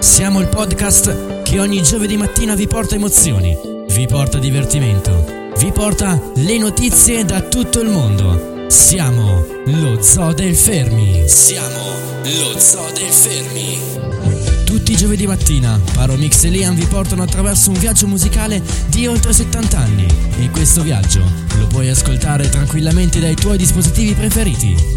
Siamo il podcast che ogni giovedì mattina vi porta emozioni, vi porta divertimento, vi porta le notizie da tutto il mondo. Siamo lo Zoo del Fermi. Siamo lo Zoo del Fermi. Tutti i giovedì mattina Paro Mix e Liam vi portano attraverso un viaggio musicale di oltre 70 anni. E questo viaggio lo puoi ascoltare tranquillamente dai tuoi dispositivi preferiti.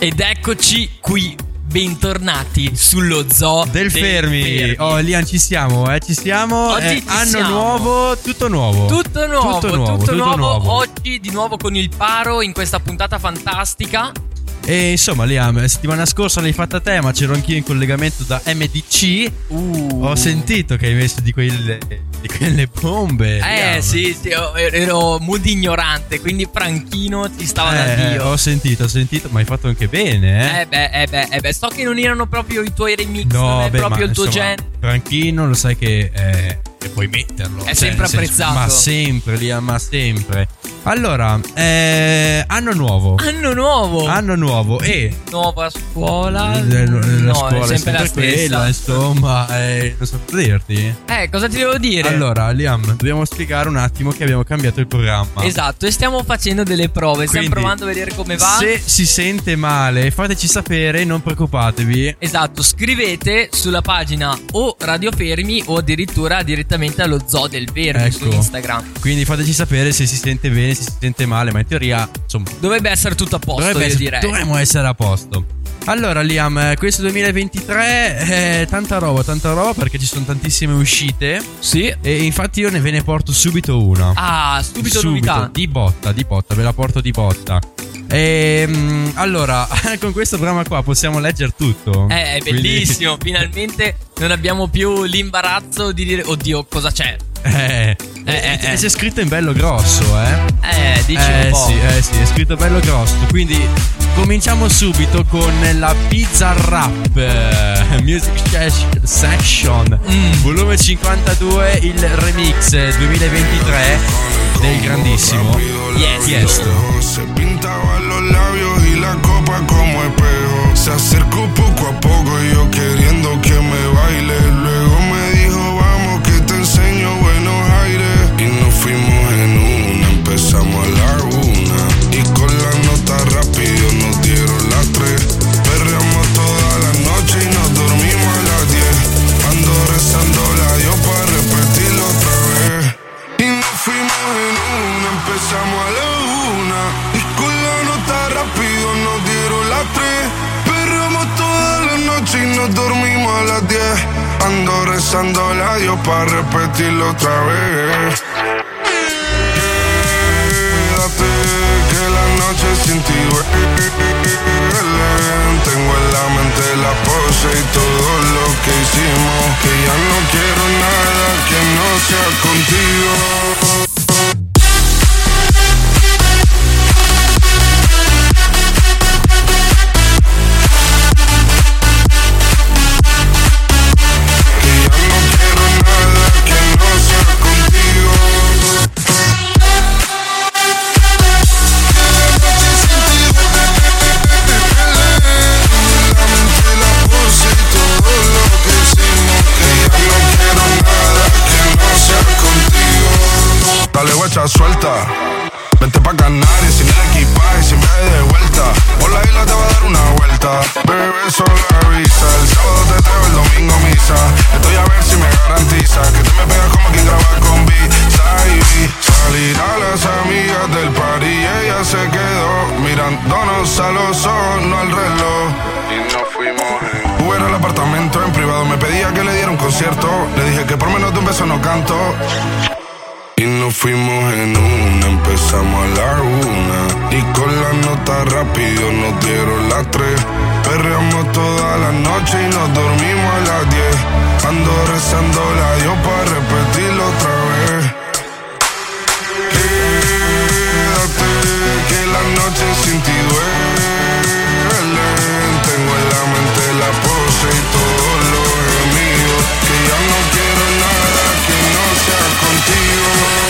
Ed eccoci qui, bentornati sullo Zoo del Fermi. Oh Liam, ci siamo. Oggi anno nuovo, tutto nuovo. Oggi di nuovo con il Paro in questa puntata fantastica. E insomma Liam, settimana scorsa l'hai fatta te, ma c'ero anch'io in collegamento da MDC. Ho sentito che hai messo di quelle bombe. Sì, ero molto ignorante, quindi franchino ci stava da Dio. Ho sentito, ma hai fatto anche bene. So che non erano proprio i tuoi remix, il tuo genere. Franchino, lo sai che puoi metterlo. È sempre apprezzato. Ma sempre. Allora, anno nuovo e nuova scuola. La scuola è sempre la stessa. Insomma, non so cosa dirti. Cosa ti devo dire? Allora, Liam, dobbiamo spiegare un attimo che abbiamo cambiato il programma. Esatto, e stiamo facendo delle prove. Quindi, stiamo provando a vedere come va. Se si sente male, fateci sapere, non preoccupatevi. Esatto, scrivete sulla pagina o Radio Fermi o addirittura direttamente allo Zoo del Fermi su Instagram. Quindi fateci sapere se si sente bene, se si sente male, ma in teoria insomma dovrebbe essere tutto a posto, direi. Dovremmo essere a posto. Allora Liam, questo 2023 è tanta roba perché ci sono tantissime uscite. Sì. E infatti io ve ne porto subito una. Subito novità. Di botta, ve la porto di botta. Allora, con questo programma qua possiamo leggere tutto. È bellissimo, quindi finalmente non abbiamo più l'imbarazzo di dire oddio cosa c'è. C'è scritto in bello grosso, dici un po'. Sì, è scritto bello grosso, quindi cominciamo subito con la Pizza Rap Music Section volume 52, il remix 2023 del grandissimo Tiesto. Se pintaba los labios y la copa como espejo, se acercó poco a poco yo queriendo que me baile, luego me dijo vamos que te enseño buenos aires y nos fuimos en una, empezamos a la una y con la nota rápido nos dieron las tres, perreamos toda la noche y nos dormimos a las 10, ando rezando la Dios para repetirlo otra vez y nos fuimos en una, empezamos a la una y con la nota rápido nos dieron las tres, perreamos toda la noche y nos dormimos a las 10, ando rezando la Dios para repetirlo otra vez. Noche sin ti duelen. Tengo en la mente la pose y todo lo que hicimos, que ya no quiero nada que no sea contigo. Suelta, vente pa' Canarias sin el equipaje, sin viaje de vuelta. Por la isla te va a dar una vuelta, bebé, solo avisa. El sábado te traigo, el domingo misa. Estoy a ver si me garantiza que tú me pegas como quien graba con B. Salir a las amigas del party y ella se quedó mirándonos a los ojos, no al reloj. Y nos fuimos en era al apartamento en privado, me pedía que le diera un concierto. Le dije que por menos de un beso no canto. Y nos fuimos en una, empezamos a la una y con la nota rápido nos dieron las tres. perreamos toda la noche y nos dormimos a las 10. Ando rezando la Dios para repetirlo otra vez. Quédate, que la noche sin ti duele. Tengo en la mente la pose y todo lo es mío, que ya no quiero nada que no sea contigo.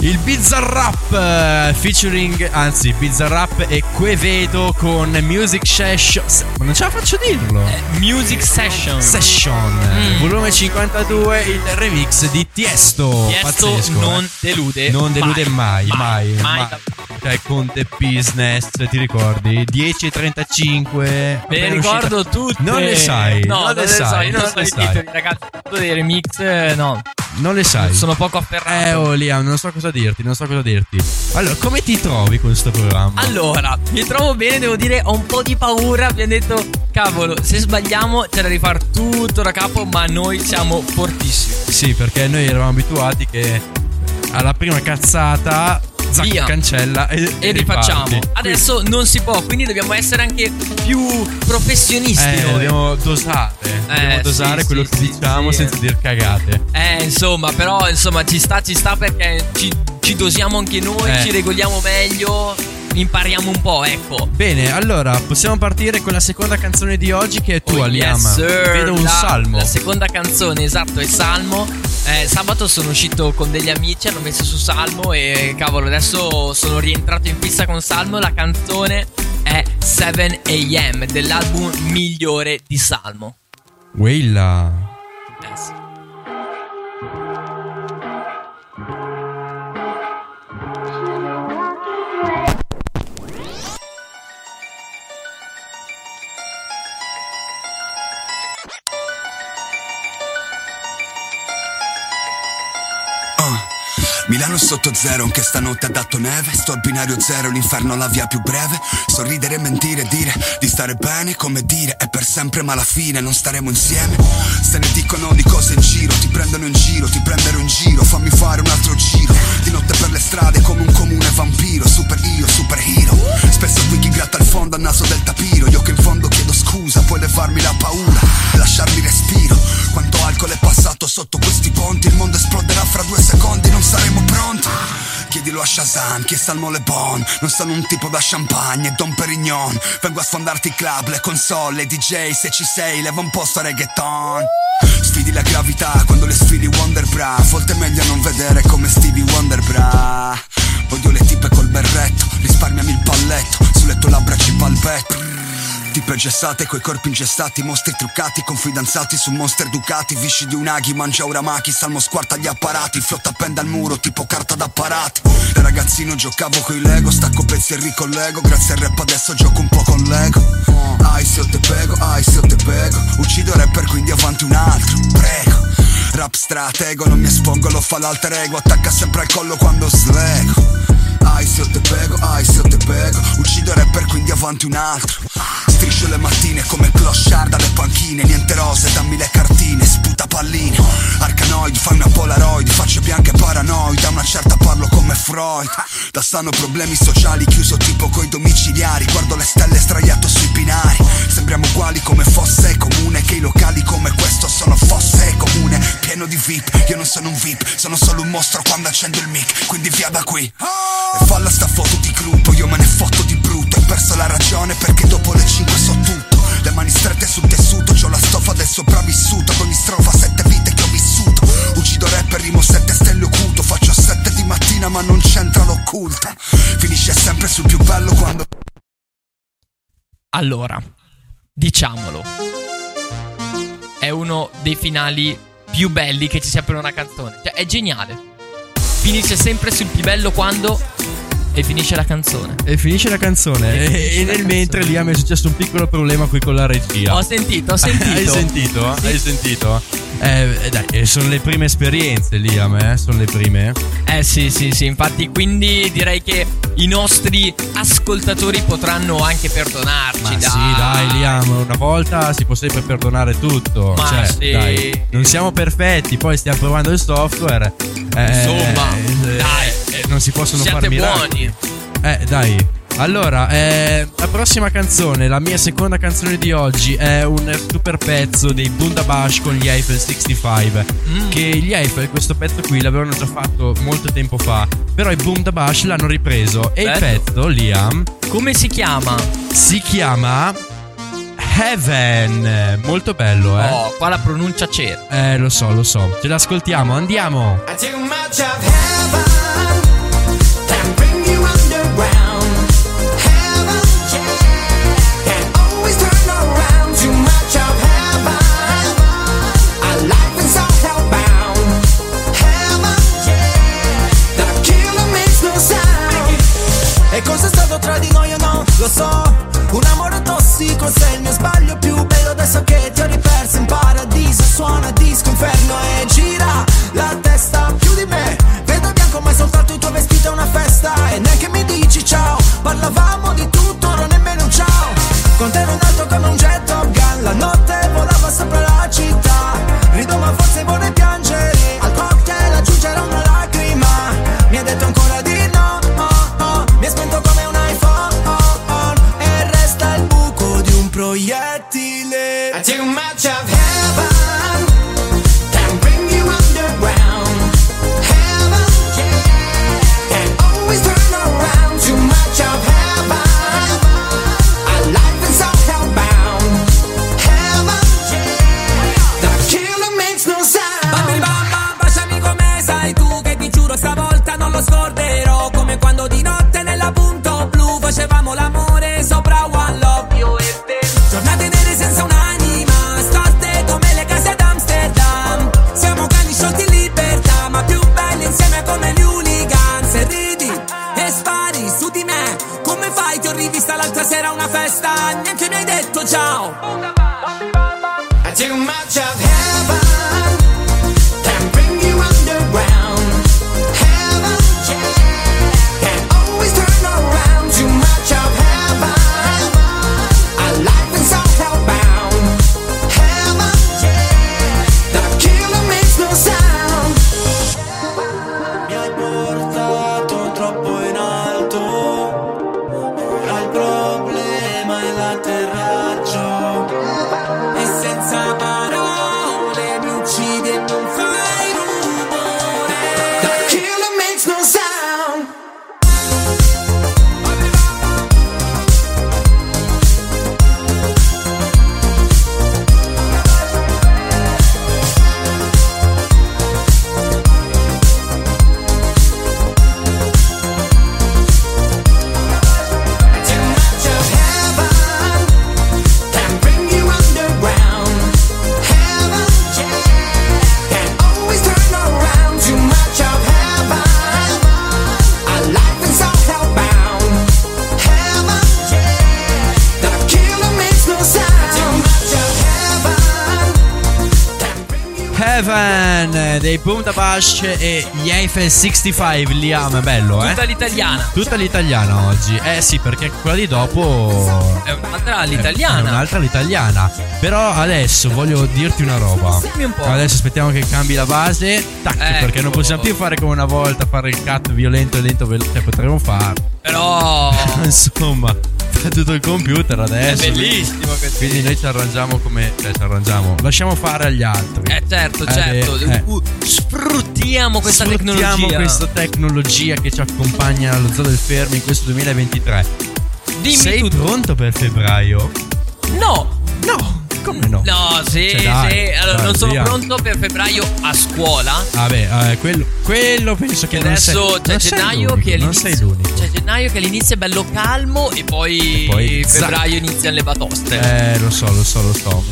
Il Pizza Rap featuring, anzi Pizza Rap e Quevedo con Music Session. Ma non ce la faccio dirlo. Music Session. Volume 52, il remix di Tiesto. Pazzesco, delude. Non delude mai. Cioè con The Business, ti ricordi? 10:35. Me ricordo tutte. Non le sai. No, non le sai. Non le sai. Titoli, ragazzi, tutto dei remix, no. Non le sai. Sono poco afferrato. Liam, non so cosa dirti, Allora, come ti trovi con questo programma? Allora, mi trovo bene, devo dire, ho un po' di paura. Abbiamo detto, cavolo, se sbagliamo c'è da rifare tutto da capo, ma noi siamo fortissimi. Sì, perché noi eravamo abituati che alla prima cazzata via, cancella e rifacciamo. Adesso non si può, quindi dobbiamo essere anche più professionisti. Noi dobbiamo dosare, quello che diciamo senza dir cagate. Insomma, però insomma ci sta perché ci dosiamo anche noi, ci regoliamo meglio, impariamo un po', ecco. Bene, allora possiamo partire con la seconda canzone di oggi che è tua, Liam. Yes, vedo un salmo. La seconda canzone, esatto, è Salmo. Sabato sono uscito con degli amici, hanno messo su Salmo e cavolo, adesso sono rientrato in fissa con Salmo. La canzone è 7 AM dell'album migliore di Salmo. Wella. Sì. Milano sotto zero, anche stanotte ha dato neve. Sto al binario zero, l'inferno la via più breve. Sorridere, mentire, dire di stare bene, come dire è per sempre ma alla fine non staremo insieme. Se ne dicono di cose in giro, ti prendono in giro, ti prenderò in giro. Fammi fare un altro giro, di notte per le strade come un comune vampiro. Super io, super hero, spesso qui chi gratta il fondo al naso del tapiro. Io che in fondo chiedo scusa, puoi levarmi la paura, lasciarmi respiro. Quanto alcol è passato sotto questi ponti, il mondo esploderà fra 2 secondi, non saremo pronto. Chiedilo a Shazam, chi è Salmo Le Bon. Non sono un tipo da champagne e Don Perignon. Vengo a sfondarti i club, le console, i DJ. Se ci sei, leva un posto a reggaeton. Sfidi la gravità quando le sfidi Wonder Bra. A volte è meglio non vedere come Stevie Wonder Bra. Voglio le tipe col berretto, risparmiami il palletto. Sulle tue labbra ci palpetto. Tipe gessate coi corpi ingessati, mostri truccati, confidanzati su mostre ducati. Visci di unaghi, mangia uramaki, Salmo squarta gli apparati. Il flotto appende al muro tipo carta da parati. Da ragazzino giocavo coi Lego, stacco pezzi e ricollego. Grazie al rap adesso gioco un po' con l'ego. Ai se o te pego. Uccido rapper quindi avanti un altro, prego. Rap stratego, non mi espongo, lo fa l'alter ego. Attacca sempre al collo quando slego. Ai se o te pego. Uccido rapper quindi avanti un altro. Striscio le mattine come clochard alle panchine. Niente rose, dammi le cartine, sputa palline. Arcanoid, fai una polaroid. Facce bianche paranoid, a una certa parlo come Freud. Da sano problemi sociali, chiuso tipo coi domiciliari. Guardo le stelle sdraiato sui binari. Sembriamo uguali come fosse comune, che i locali come questo sono fosse comune. Pieno di VIP, io non sono un VIP, sono solo un mostro quando accendo il mic. Quindi via da qui. E falla sta foto di gruppo, io me ne fotto di brutto. Ho perso la ragione perché dopo le 5 so tutto. Le mani strette sul tessuto, c'ho la stoffa del sopravvissuto. Con ogni strofa 7 vite che ho vissuto. Uccido rapper, rimo 7 stelle occulto. Faccio 7 di mattina ma non c'entra l'occulta. Finisce sempre sul più bello quando... Allora, diciamolo, è uno dei finali più belli che ci sia per una canzone. Cioè, è geniale. Finisce sempre sul più bello quando... E finisce la canzone. E nel mentre lì a me è successo un piccolo problema qui con la regia. Ho sentito. Hai sentito? Dai, sono le prime esperienze lì a me, Sì, infatti, quindi direi che i nostri ascoltatori potranno anche perdonarci. Ma dai. Sì, dai, Liam, una volta si può sempre perdonare tutto. Ma cioè, sì. Dai, non siamo perfetti, poi stiamo provando il software. Insomma, dai, non si possono fare miracoli. Dai. Allora, la prossima canzone, la mia seconda canzone di oggi, è un super pezzo dei Bundabash con gli Eiffel 65. Che gli Eiffel, questo pezzo qui, l'avevano già fatto molto tempo fa, però i Bundabash l'hanno ripreso. E il pezzo, Liam, come si chiama? Si chiama Heaven. Molto bello, eh? Oh, qua la pronuncia c'era. Lo so. Ce l'ascoltiamo, andiamo. I take much of heaven can bring you underground. E cosa è stato tra di noi o no? Lo so, un amore tossico, sei il mio sbaglio più bello. Adesso che ti ho riperso in paradiso, suona disco inferno e gira la testa più di me. Vedo bianco ma è soltanto il tuo vestito, è una festa. E neanche mi dici ciao, parlavamo di tutto, non nemmeno un ciao. Con te ero in alto come un jet Top Gun, la notte volava sopra la città. Rido ma forse vorrei piangere, al cocktail aggiungerò una lacrima. Mi ha detto ancora di no, mi è spento come un iPhone, e resta il buco di un proiettile. I take much of heaven, can bring you underground. Heaven, yeah, can always turn around. Too much of heaven, our life is all hellbound. Heaven, yeah, the killer makes no sound. Bambini bamba, baciami come sai tu, che ti giuro stavolta non lo scorderò. Come quando di notte punto blu facevamo l'amore sopra One Love You e te. Giornate nere senza un'anima, storte come le case ad Amsterdam. Siamo cani sciolti in libertà, ma più belli insieme come gli hooligans. E ridi e spari su di me. Come fai? Ti ho rivista l'altra sera a una festa, neanche mi hai detto ciao. I take much of heaven, can bring you underground. Heaven, yeah. Dei Bundabash e gli Eiffel 65. Liam, è bello, eh? Tutta l'italiana. Tutta l'italiana oggi. Eh sì, perché quella di dopo è un'altra l'italiana. Però adesso voglio dirti una roba. Dimmi un po'. Adesso aspettiamo che cambi la base. Tac, ecco. Perché non possiamo più fare come una volta, fare il cut violento e lento veloce. Cioè, potremmo farlo, però insomma, tutto il computer adesso è bellissimo, quindi noi ci arrangiamo come lasciamo fare agli altri. Certo. Sfruttiamo questa tecnologia che ci accompagna allo Zoo del Fermi in questo 2023. Dimmi, sei pronto per febbraio? No. Come no? No, sì, cioè, dai, sì. Allora, dai, non sono pronto per febbraio a scuola. Vabbè, quello penso che adesso non sei, c'è gennaio l'unico, che è l'inizio. C'è gennaio che all'inizio è bello calmo e poi febbraio iniziano le batoste. Lo so.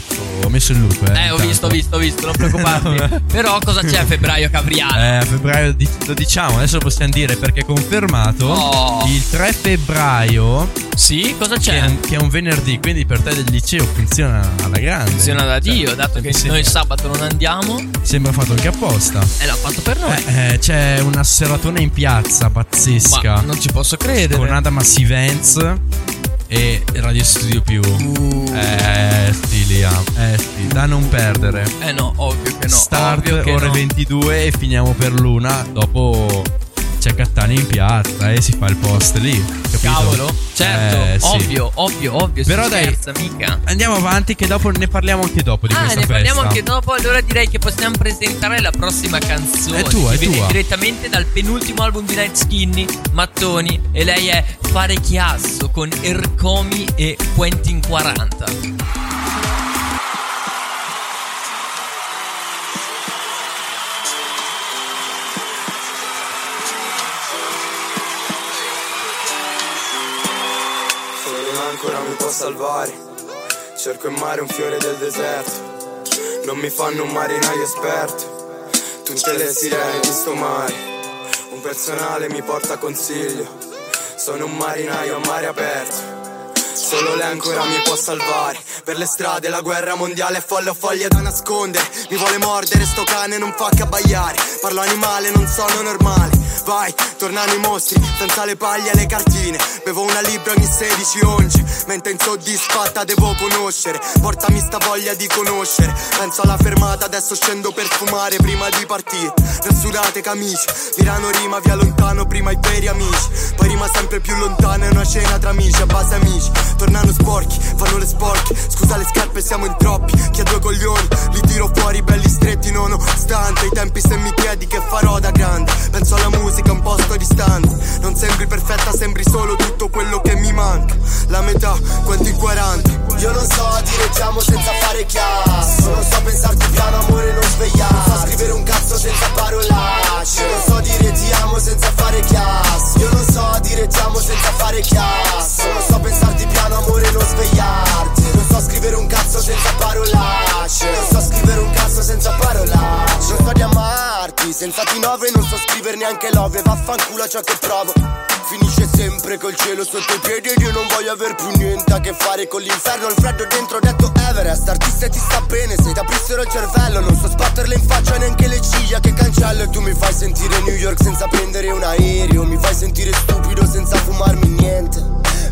Ho messo il loop. Ho visto, non preoccuparti. Però cosa c'è a febbraio, Cavriana? A febbraio lo diciamo, adesso lo possiamo dire perché è confermato. Il 3 febbraio. Sì, cosa c'è? Che è un venerdì, quindi per te del liceo funziona alla grande. Funziona da Dio, cioè, dato che noi il sabato non andiamo. Sembra fatto anche apposta. L'ha fatto per noi. C'è una seratona in piazza pazzesca. Ma non ci posso credere. Con Adam Assivance e Radio Studio Più. Liam, da non perdere. No, ovvio che no. Start che ore no. 22 e finiamo per l'una. Dopo c'è Cattani in piazza e si fa il post lì, capito? Cavolo, certo, ovvio. Però dai, scherza, mica. Andiamo avanti che dopo ne parliamo anche dopo di questa festa. Ne parliamo anche dopo, allora direi che possiamo presentare la prossima canzone. Che viene direttamente dal penultimo album di Night Skinny, Mattoni, e lei è Fare Chiasso con Ercomi e Quentin 40. Ancora mi può salvare, cerco in mare un fiore del deserto, non mi fanno un marinaio esperto, tutte le sirene di sto mare, un personale mi porta consiglio, sono un marinaio a mare aperto. Solo lei ancora mi può salvare. Per le strade la guerra mondiale è folle, ho foglie da nascondere. Mi vuole mordere, sto cane non fa che abbaiare. Parlo animale, non sono normale. Vai, tornano i mostri, senza le paglie e le cartine. Bevo una libra ogni 16 once, mentre insoddisfatta devo conoscere. Portami sta voglia di conoscere. Penso alla fermata, adesso scendo per fumare prima di partire. Rassurate camicie, Milano rima via lontano, prima i veri amici. Poi rima sempre più lontano, è una cena tra amici, a base amici. Tornano sporchi, fanno le sporche. Scusa le scarpe, siamo in troppi. Chi ha due coglioni, li tiro fuori belli stretti. Nonostante i tempi, se mi chiedi che farò da grande, penso alla musica un posto distante. Non sembri perfetta, sembri solo tutto quello che mi manca. La metà, quanti in 40. Io non so, direggiamo senza fare chiasso. Non so pensarti piano, amore, non svegliarti. Non so scrivere un cazzo senza parolacce. Io non so, direggiamo senza fare chiasso. Io non so, direggiamo senza fare chiasso. Non so pensarti piano, amore, non svegliarti. Non so scrivere un cazzo senza parolacce. Non so scrivere un cazzo senza parolacce. Non so di amarti, senza T9 non so scrivere neanche love. Vaffanculo a ciò che provo. Finisce sempre col cielo sotto i piedi ed io non voglio aver più niente a che fare con l'inferno. Il freddo dentro, detto Everest. Artista ti sta bene, se ti aprissero il cervello. Non so sbatterle in faccia neanche le ciglia che cancello. E tu mi fai sentire New York senza prendere un aereo. Mi fai sentire stupido senza fumarmi niente.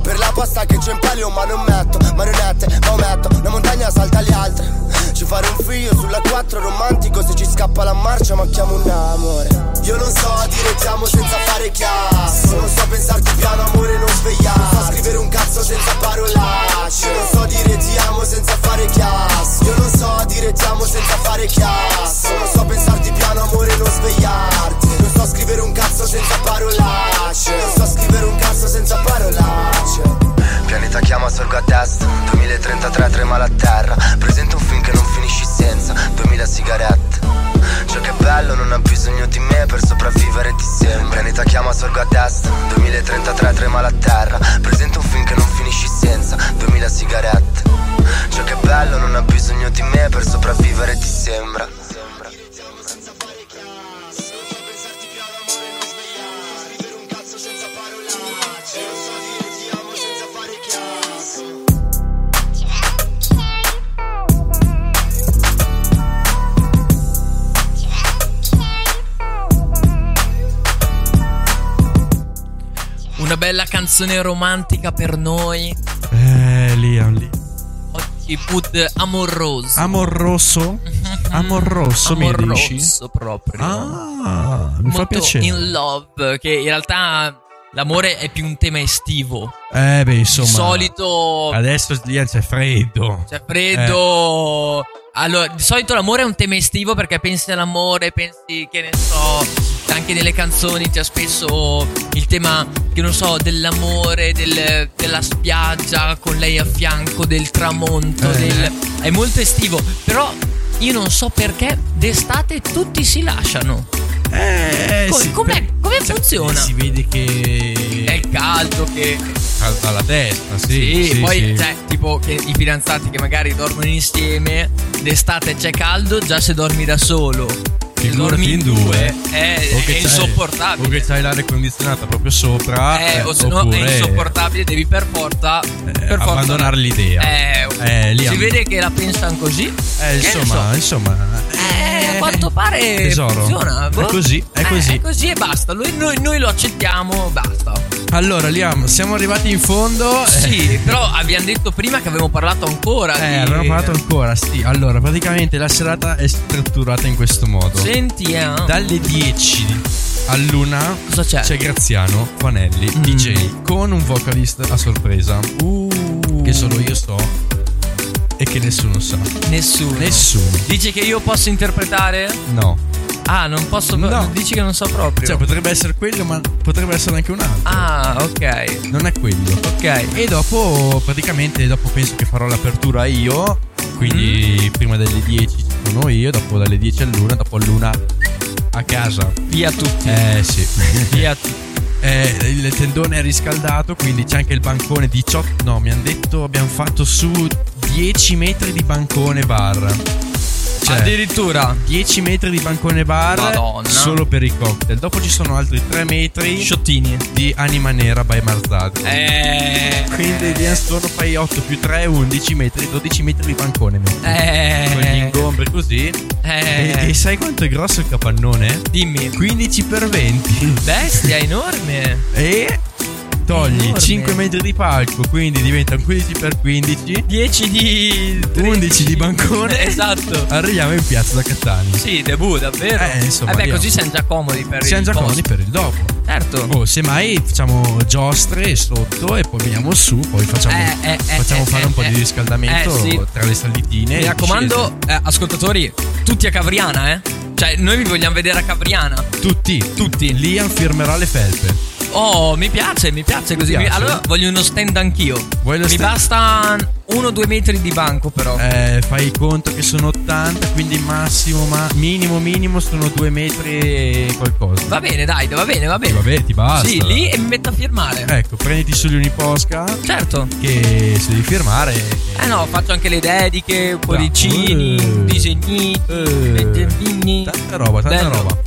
Per la pasta che c'è in palio ma non metto marionette, ma ometto. La montagna salta le altre. Ci farò un figlio sulla 4 romantico. Se ci scappa la marcia ma chiamo un amore. Io non so, direttiamo senza fare chiasso. Non so pensarti piano, amore, non svegliarti. Non so scrivere un cazzo senza parolacce. Io non so, direttiamo senza fare chiasso. Io non so, direttiamo senza fare chiasso. Non so pensarti piano, amore, non svegliarti. Non so scrivere un cazzo senza parolacce. Non so scrivere un cazzo senza parolacce. Pianeta chiama, sorgo a destra. 2033 trema la terra. Presento un film che non finisci senza 2000 sigarette. Ciò che è bello non ha bisogno di me per sopravvivere, ti sembra. Pianeta chiama, sorgo a destra. 2033 trema la terra. Presento un film che non finisci senza 2000 sigarette. Ciò che è bello non ha bisogno di me per sopravvivere, ti sembra. Una bella canzone romantica per noi. Liam. Oggi put amoroso. Amoroso mi dici? Amoroso proprio. Mi molto fa piacere. In love, che in realtà l'amore è più un tema estivo. Beh, insomma. Di solito. Adesso Liam c'è freddo. Allora, di solito l'amore è un tema estivo, perché pensi all'amore, pensi, che ne so, anche nelle canzoni c'è spesso il tema, che non so, dell'amore, della spiaggia con lei a fianco, del tramonto, è molto estivo. Però io non so perché d'estate tutti si lasciano. Come funziona? Si vede che è il caldo che calda la testa, sì poi sì. Cioè, tipo che i fidanzati che magari dormono insieme, d'estate c'è caldo, già se dormi da solo, se dormi in due è insopportabile. O che c'hai l'aria condizionata proprio sopra, o se no è insopportabile, devi per forza abbandonare l'idea. Si vede che la pensano così. A quanto pare tesoro, funziona. È così e basta. Noi lo accettiamo, basta. Allora Liam, siamo arrivati in fondo. Sì, però abbiamo detto prima che avevamo parlato ancora. Sì. Allora, praticamente la serata è strutturata in questo modo. Sentiamo. Dalle 10 all'una c'è Graziano Panelli, DJ, con un vocalista a sorpresa che solo io so e che nessuno sa. Nessuno. Dici che io posso interpretare? No. Ah, non posso. No. Dici che non so proprio. Cioè, potrebbe essere quello, ma potrebbe essere anche un altro. Ah, ok. Non è quello. Ok. E dopo, praticamente, penso che farò l'apertura io. Quindi prima delle 10 sono io, dopo dalle 10 all'una, dopo all'una a casa. Via tutti. Sì. Via tutti. Il tendone è riscaldato, quindi c'è anche il bancone. 18. No, mi hanno detto, abbiamo fatto su 10 metri di bancone bar. Cioè, addirittura 10 metri di bancone bar. Madonna. Solo per i cocktail. Dopo ci sono altri 3 metri sciottini di Anima Nera by Marzade. Quindi sono fai 8 più 3, 11 metri, 12 metri di bancone. Con gli ingombri così. E sai quanto è grosso il capannone? Dimmi. 15x20. Bestia enorme. E togli enorme. 5 metri di palco, quindi diventa un 15x15, 10 di 13. 11 di bancone. Esatto. Arriviamo in piazza da Cattani. Sì, debut davvero. Vabbè, così siamo già comodi per il dopo. Certo. Semmai facciamo giostre sotto e poi veniamo su, poi facciamo fare un po' di riscaldamento tra le salitine. Mi raccomando, ascoltatori, tutti a Cavriana, Cioè, noi vi vogliamo vedere a Cavriana. Tutti. Liam firmerà le felpe. Oh, mi piace così. Piace. Allora voglio uno stand anch'io. Basta 1-2 metri di banco, però. Fai conto che sono 80, quindi massimo, ma minimo sono 2 metri e qualcosa. Va bene, dai, va bene. Vabbè, ti basta. Sì, lì e mi metto a firmare. Ecco, prenditi su Uniposca. Certo. Che se devi firmare. No, faccio anche le dediche, cuoricini, disegnini, leggendini. Tanta roba.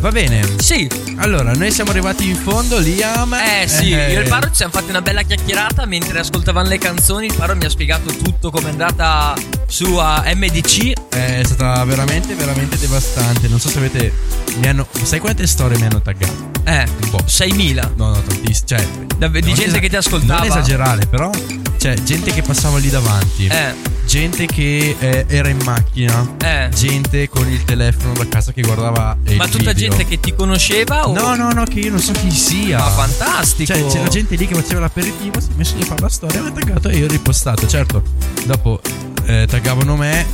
Va bene. Sì. Allora, noi siamo arrivati in fondo, Liam. Io e il Paro ci siamo fatti una bella chiacchierata mentre ascoltavamo le canzoni. Il Paro mi ha spiegato tutto come è andata su MDC. È stata veramente, veramente devastante. Non so se avete. Sai quante storie mi hanno taggato? Un po'. 6.000. No, tantissime. Cioè, di gente che ti ascoltava. Non esagerare, però. Cioè, gente che passava lì davanti. Gente che era in macchina. Gente con il telefono da casa che guardava il video. Ma tutta gente che ti conosceva o? No, che io non so chi sia. Ma fantastico. Cioè, c'era gente lì che faceva l'aperitivo, si è messo lì a fare la storia, mi ha taggato e io ho ripostato. Certo, dopo taggavano me,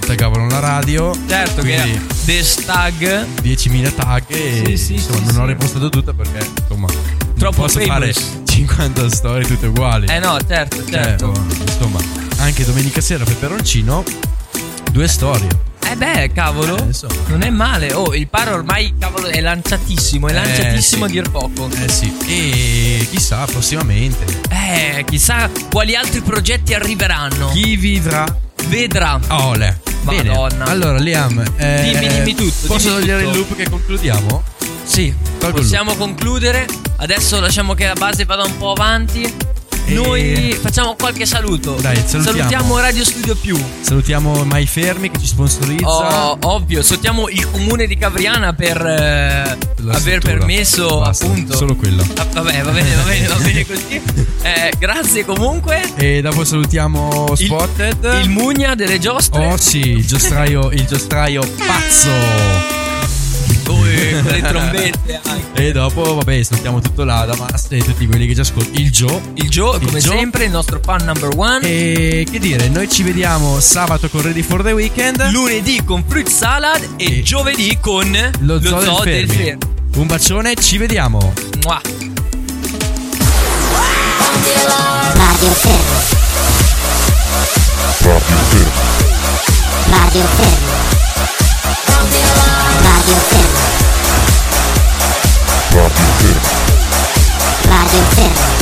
taggavano la radio. Certo, che era destag 10.000 tag. Sì, ho ripostato tutta perché insomma troppo non posso famous. Fare 50 storie tutte uguali. No, certo. Insomma, anche domenica sera peperoncino, 2 storie. Cavolo, non è male. Il Paro ormai, cavolo, è lanciatissimo a dir poco. Sì. E chissà prossimamente. Chissà quali altri progetti arriveranno. Chi vedrà. Ole. Madonna. Bene. Allora Liam, dimmi tutto. Posso togliere il loop che concludiamo? Sì. Tolgo, possiamo concludere. Adesso lasciamo che la base vada un po' avanti. Noi facciamo qualche saluto. Dai, salutiamo Radio Studio Più. Salutiamo Mai Fermi che ci sponsorizza. Ovvio, salutiamo il comune di Cavriana per aver permesso. Basta, appunto. Solo quello. Vabbè, va bene così. Grazie comunque. E dopo salutiamo Spotted il Mugna delle Giostre. Oh sì, il giostraio pazzo. voi con le trombette anche. E dopo vabbè salutiamo tutto l'Adamas e tutti quelli che ci ascoltano. Il Joe come sempre il nostro fan number one. E che dire, noi ci vediamo sabato con Ready for the Weekend, lunedì con Fruit Salad e giovedì con lo Zoo del Fermi. Un bacione, ci vediamo. Mua. Radio Fermi, Radio Fermi, Radio Fermi, Radio Fermi, Radio Fermi, Radio Fermi.